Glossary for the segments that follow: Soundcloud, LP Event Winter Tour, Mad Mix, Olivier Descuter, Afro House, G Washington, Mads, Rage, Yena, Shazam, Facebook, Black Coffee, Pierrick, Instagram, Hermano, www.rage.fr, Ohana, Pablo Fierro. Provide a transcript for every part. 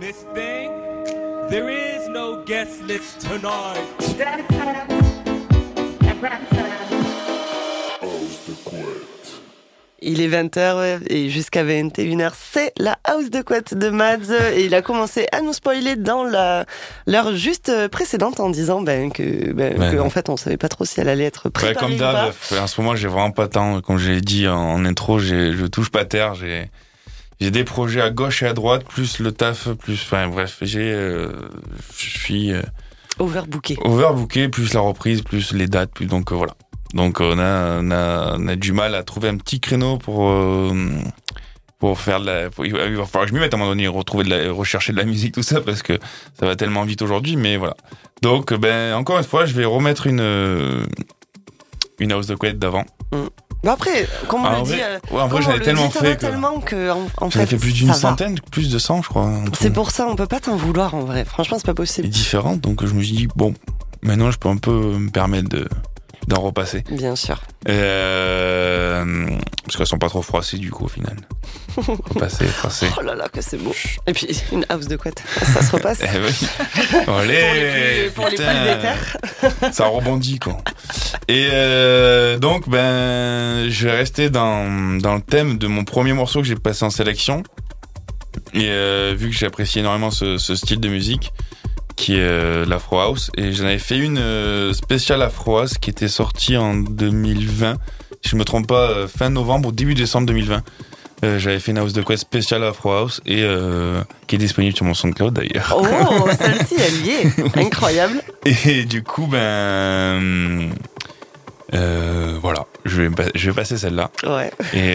Miss Thing, there is no guest list tonight. Il est 20h et jusqu'à 21h, c'est la house de couette de Mads. Et il a commencé à nous spoiler dans l'heure juste précédente en disant qu'en fait on savait pas trop si elle allait être préparée. Ouais, comme d'hab, en ce moment j'ai vraiment pas tant. Comme j'ai dit en intro, je touche pas terre. J'ai des projets à gauche et à droite, plus le taf, plus... Enfin bref, je suis... overbooké. Overbooké, plus la reprise, plus les dates, plus donc voilà. Donc on a du mal à trouver un petit créneau pour faire de la... Il va falloir que je m'y mette à un moment donné, rechercher de la musique, tout ça, parce que ça va tellement vite aujourd'hui, mais voilà. Donc encore une fois, je vais remettre une house de couette d'avant. Mm. Bah après, comme on l'a dit, en vrai, j'en ai tellement fait que en fait, fait plus d'une centaine, plus de 100 je crois. C'est pour ça, on peut pas t'en vouloir en vrai. Franchement, c'est pas possible. C'est différent, donc je me suis dit bon, maintenant je peux un peu me permettre d'en repasser. Bien sûr. Parce qu'elles sont pas trop froissées du coup au final. Repasser. Oh là là que c'est beau. Et puis une house de couette, ça se repasse. Allez, pour les poils des terres. Ça rebondit quoi. Et donc je vais rester dans le thème de mon premier morceau que j'ai passé en sélection. Et vu que j'apprécie énormément ce style de musique qui est l'Afro House, et j'en avais fait une spéciale Afro House qui était sortie en 2020, si je me trompe pas, fin novembre ou début décembre 2020. J'avais fait une house de quest spéciale Afro House et qui est disponible sur mon Soundcloud d'ailleurs. Oh, celle-ci elle y est, incroyable. Et du coup voilà, je vais passer celle-là. Ouais. Et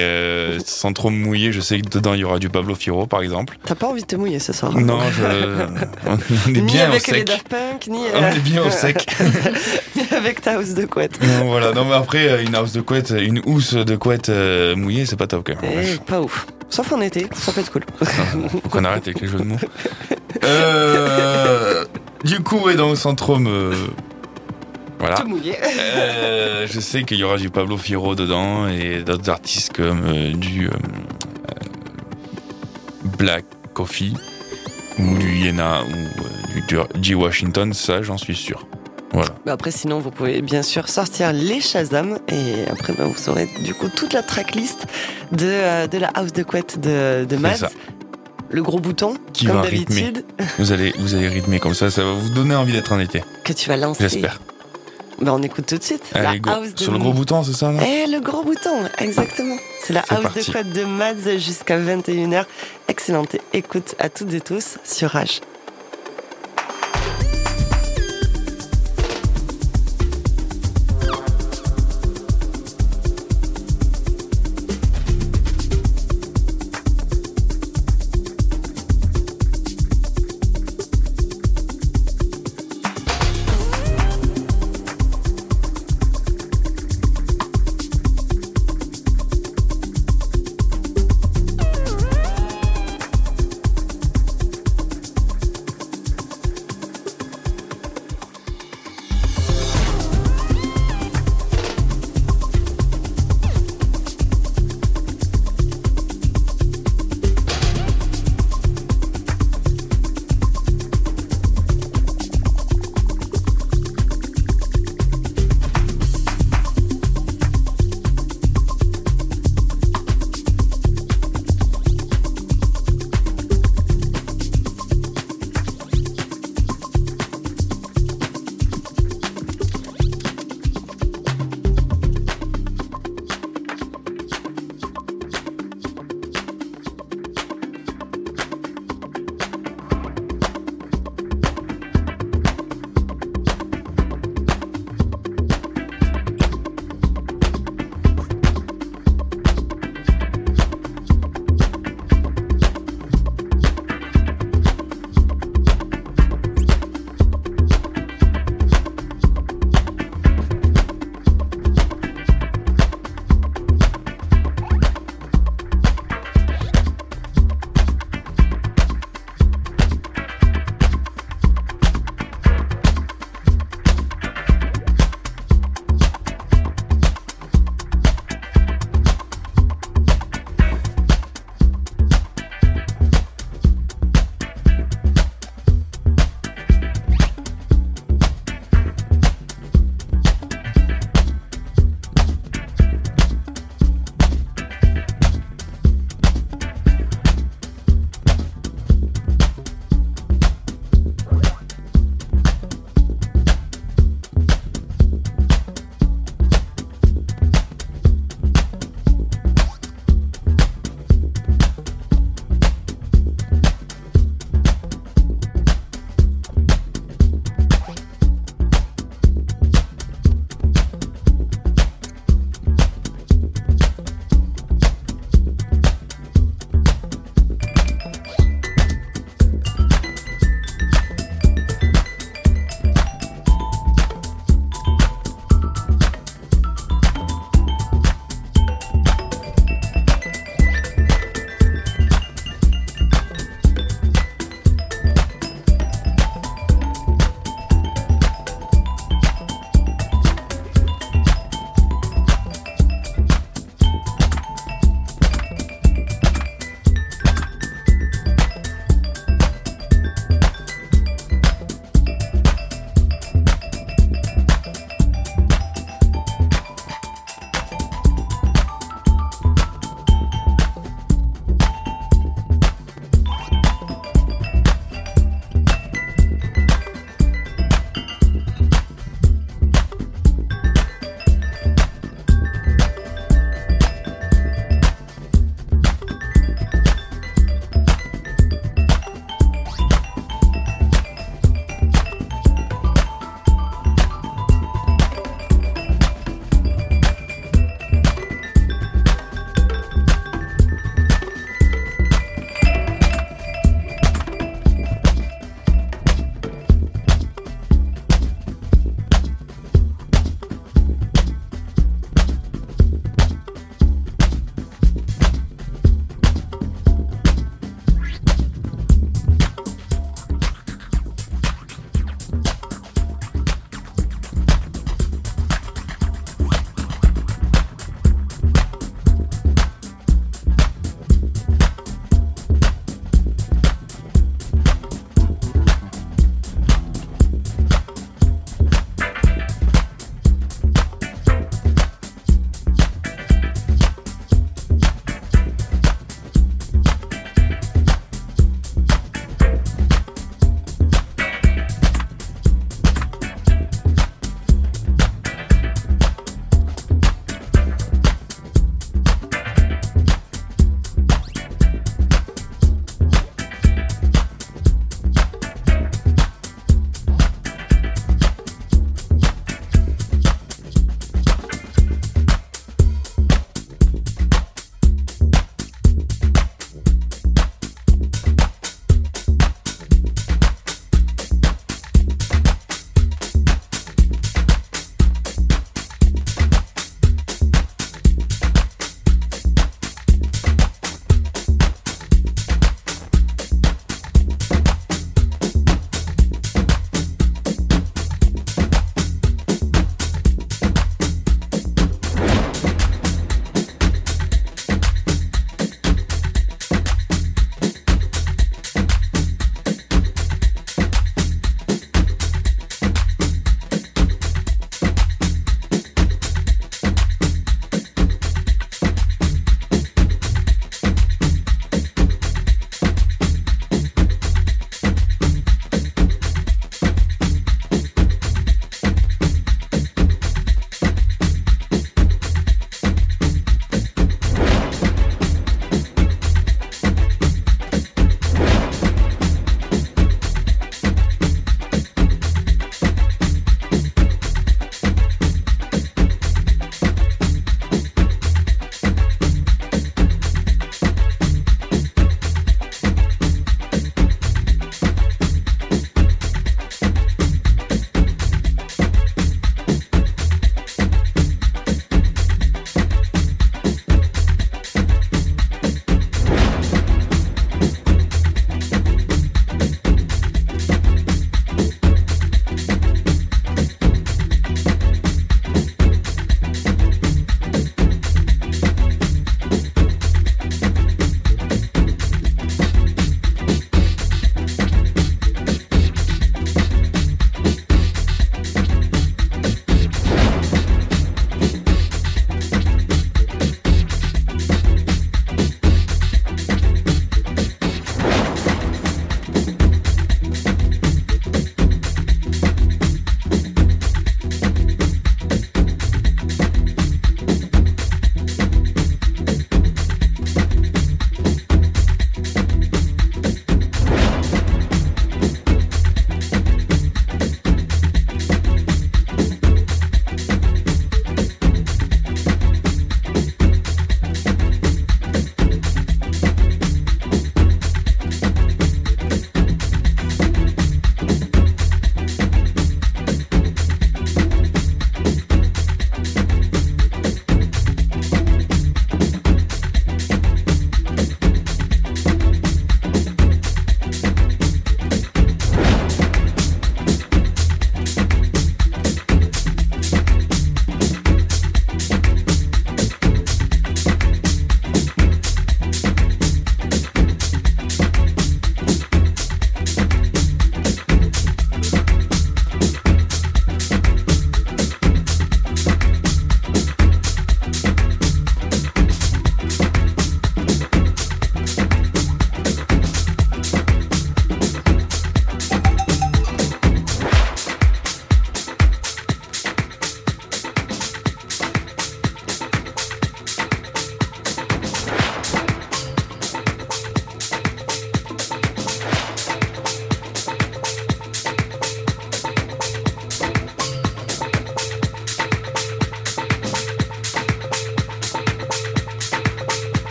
sans trop me mouiller, je sais que dedans il y aura du Pablo Fierro par exemple. T'as pas envie de te mouiller ce soir? Non, on est bien au sec. Ni avec les Daft Punk, ni on est bien au sec. Ni avec ta house de couette. Non, voilà, non mais après une house de couette, une housse de couette mouillée, c'est pas top quand même. Pas ouf. Sauf en été, ça peut être cool. Faut qu'on arrête avec les jeux de mots. Du coup, et donc sans trop me... Voilà. Tout mouillé. Je sais qu'il y aura du Pablo Fierro dedans et d'autres artistes comme du Black Coffee ou du Yena ou du G Washington, ça j'en suis sûr. Voilà. Après sinon vous pouvez bien sûr sortir les Shazam et après vous saurez du coup toute la tracklist de la house de couette de Mads. Le gros bouton, qui comme d'habitude. Vous allez rythmer comme ça va vous donner envie d'être en été. Que tu vas lancer. J'espère. On écoute tout de suite. Allez, la house de sur le gros bouton, c'est ça là? Eh, le gros bouton, exactement. C'est la house parti. De couette de Mads jusqu'à 21h. Excellente écoute à toutes et tous sur Rage.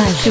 Rage.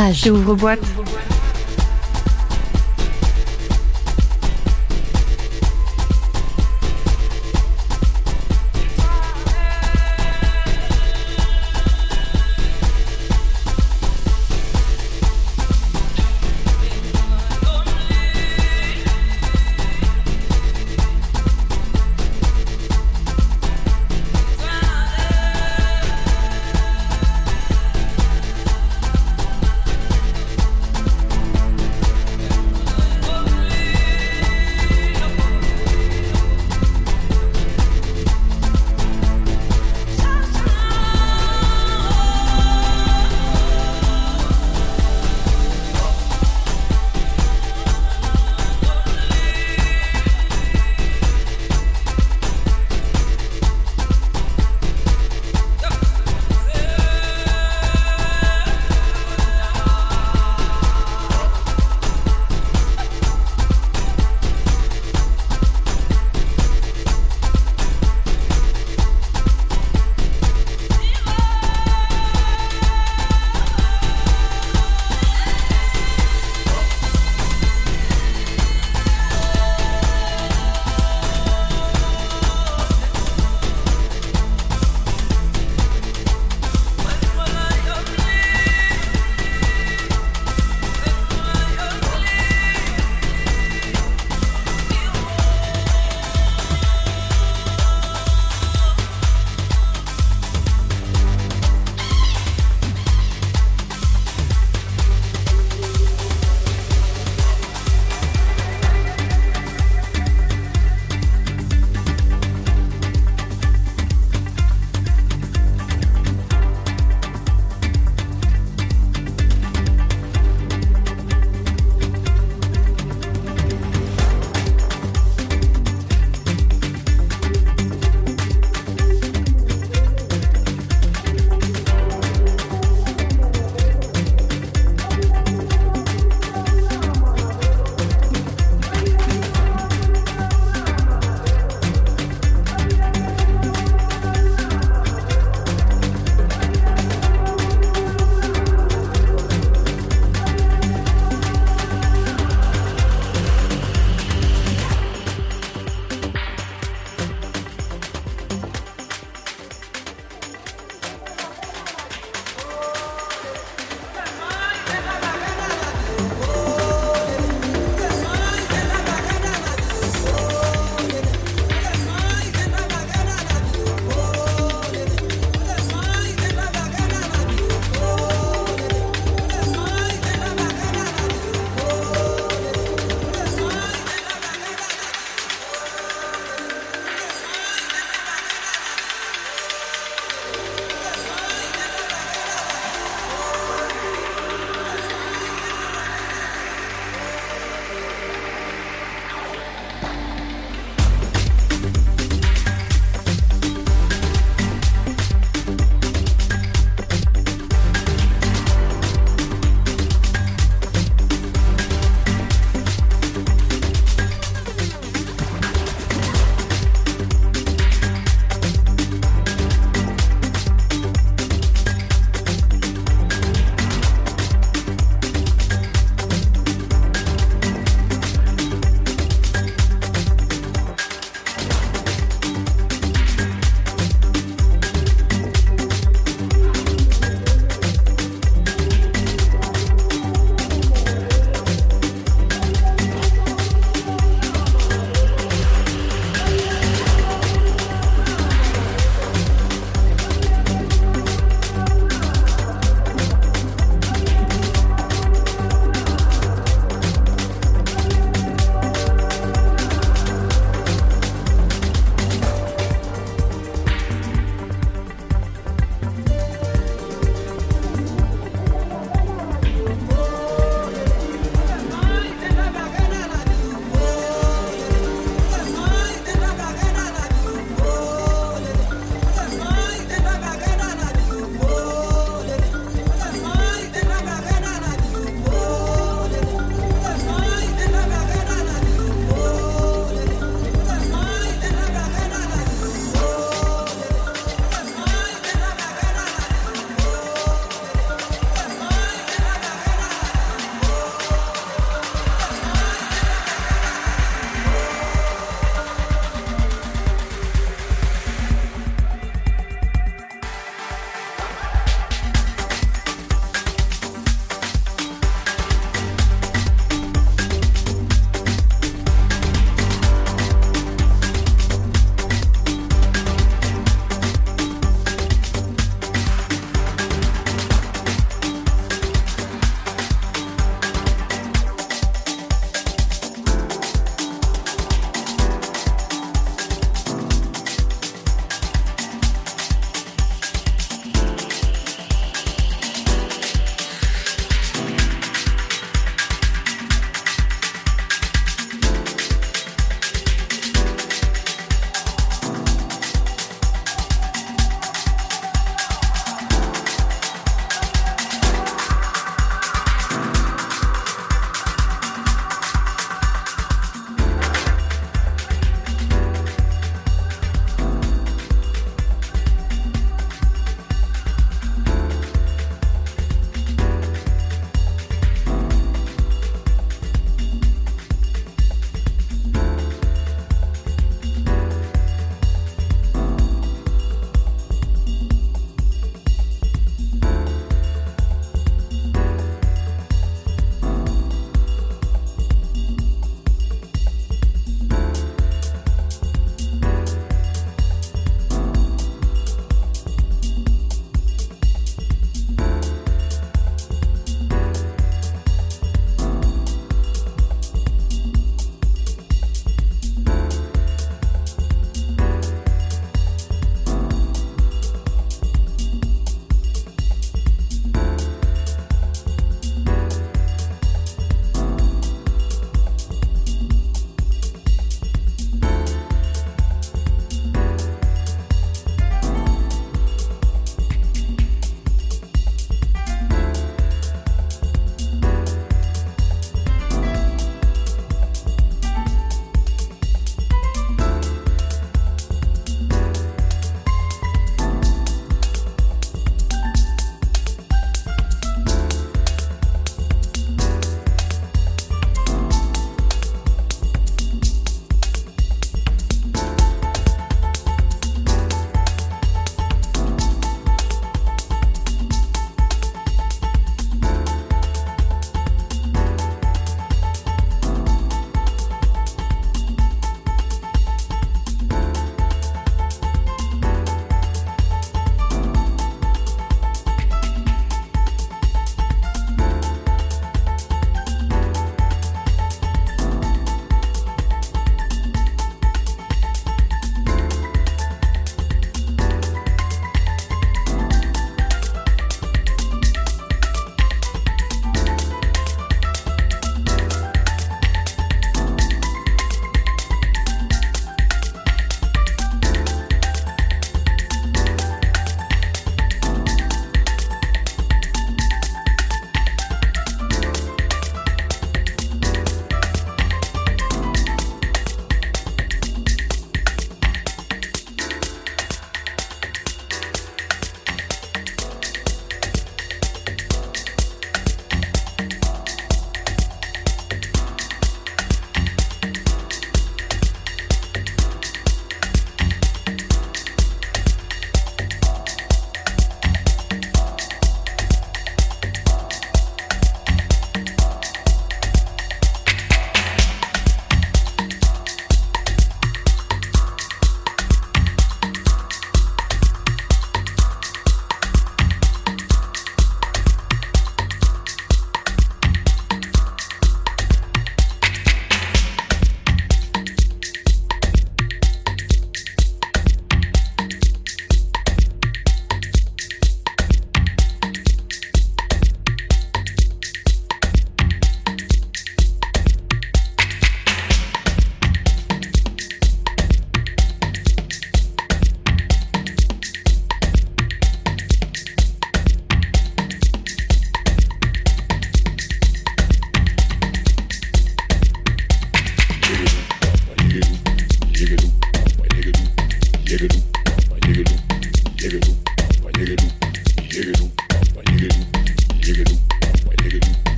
Rage. Je ouvre boîte.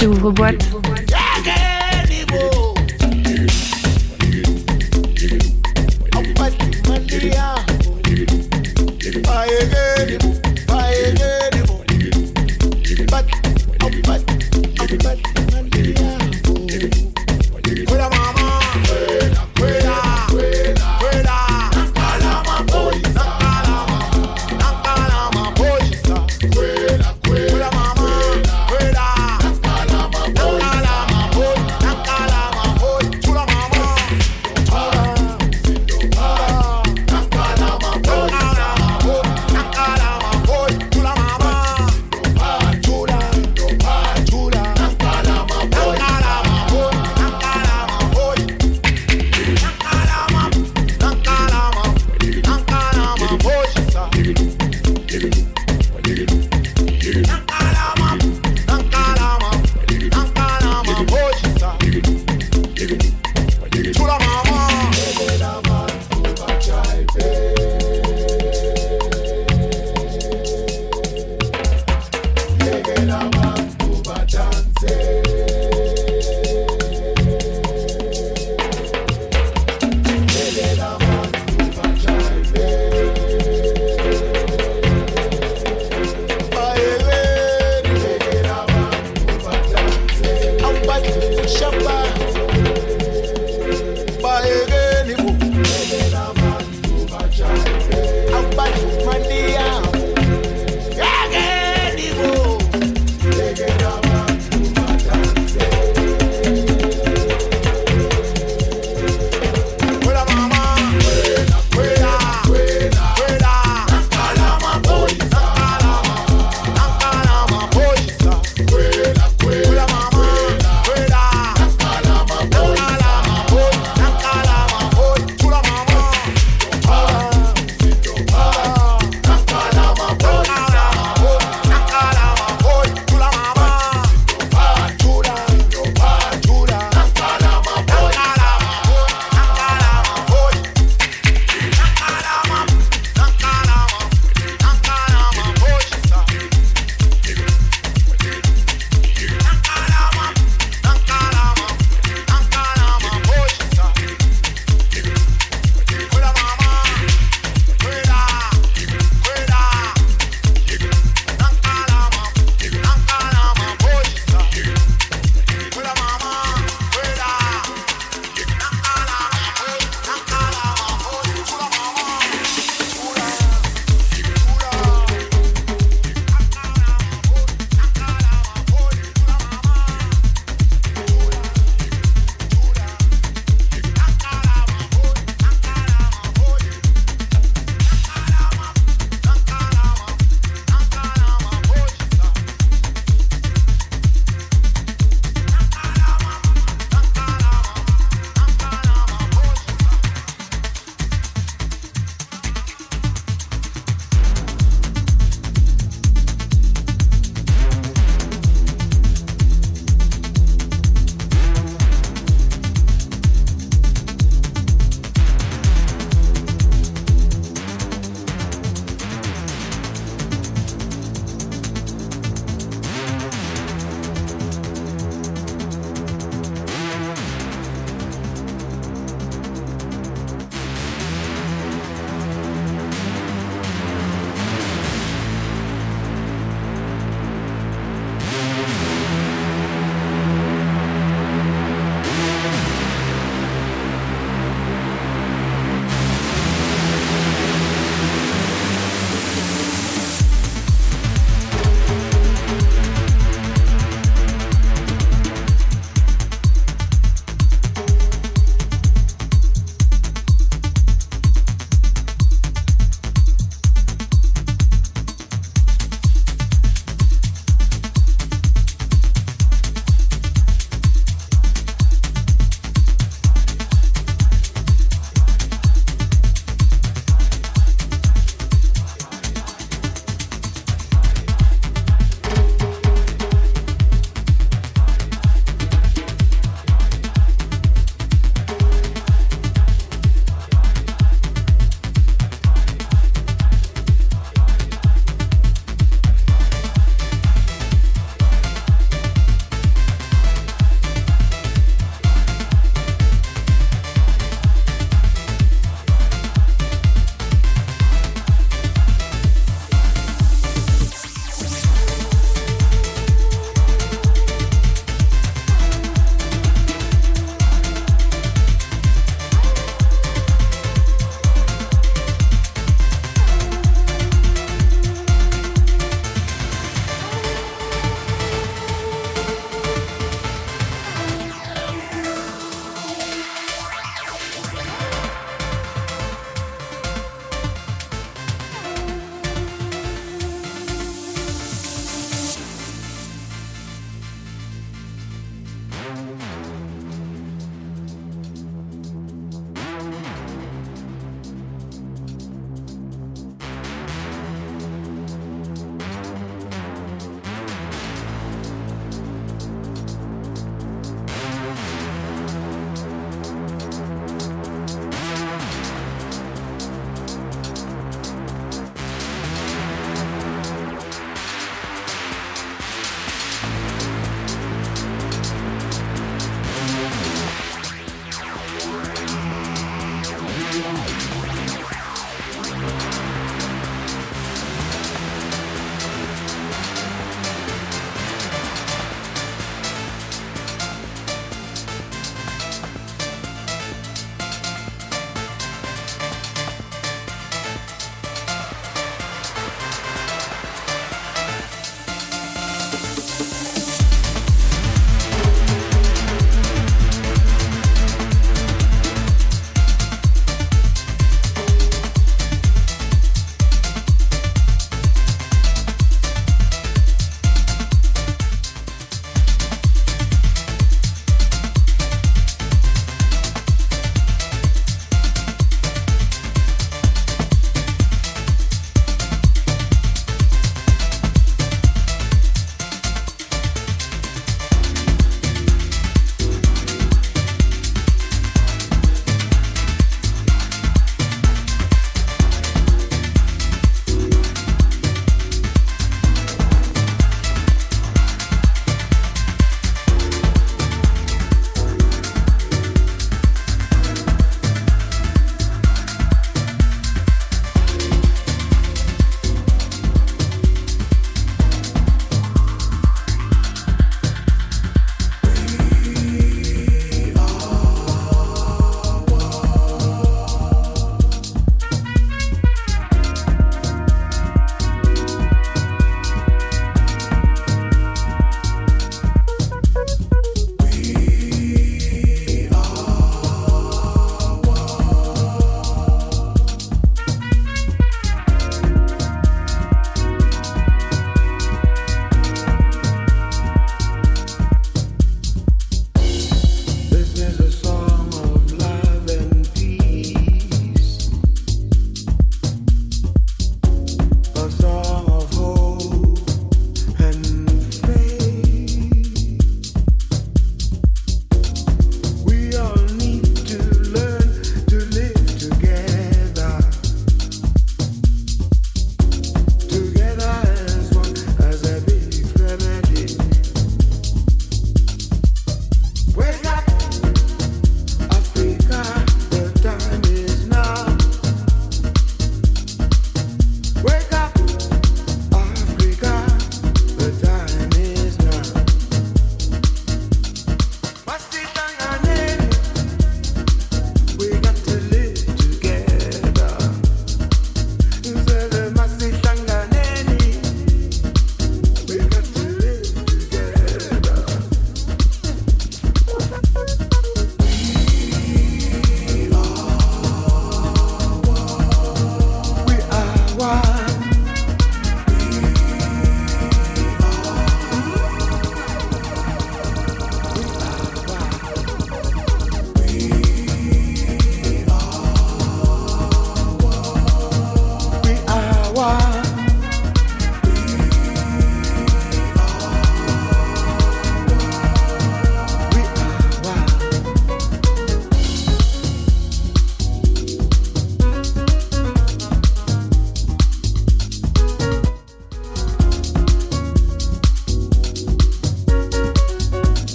J'ouvre boîte.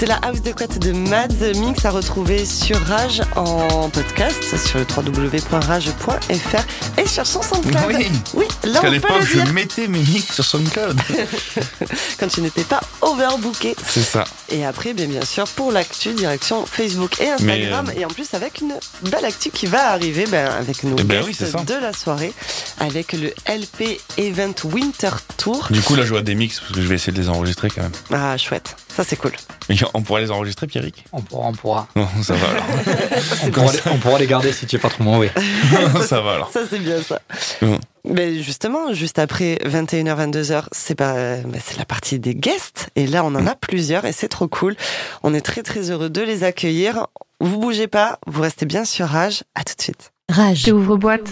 C'était la House de Quat de Mad Mix à retrouver sur Rage en podcast, sur le www.rage.fr et sur son Soundcloud. Oui, oui, là on peut le dire. Parce qu'à l'époque, je mettais mes mix sur Soundcloud. Quand tu n'étais pas overbooké. C'est ça. Et après, bien sûr, pour l'actu, direction Facebook et Instagram. Et en plus, avec une belle actu qui va arriver avec nos guests de la soirée, avec le LP Event Winter Tour. Du coup, là, je vois des mix parce que je vais essayer de les enregistrer quand même. Ah, chouette. Ça, c'est cool. Et on pourra les enregistrer, Pierrick ? On pourra. Non, ça va alors. on pourra les garder si tu n'es pas trop mauvais. Ça va alors. Ça, c'est bien ça. Bon. Mais justement, juste après 21h, 22h, c'est la partie des guests. Et là, on en a plusieurs et c'est trop cool. On est très, très heureux de les accueillir. Vous bougez pas, vous restez bien sur Rage. À tout de suite. Rage. T'ouvres boîte.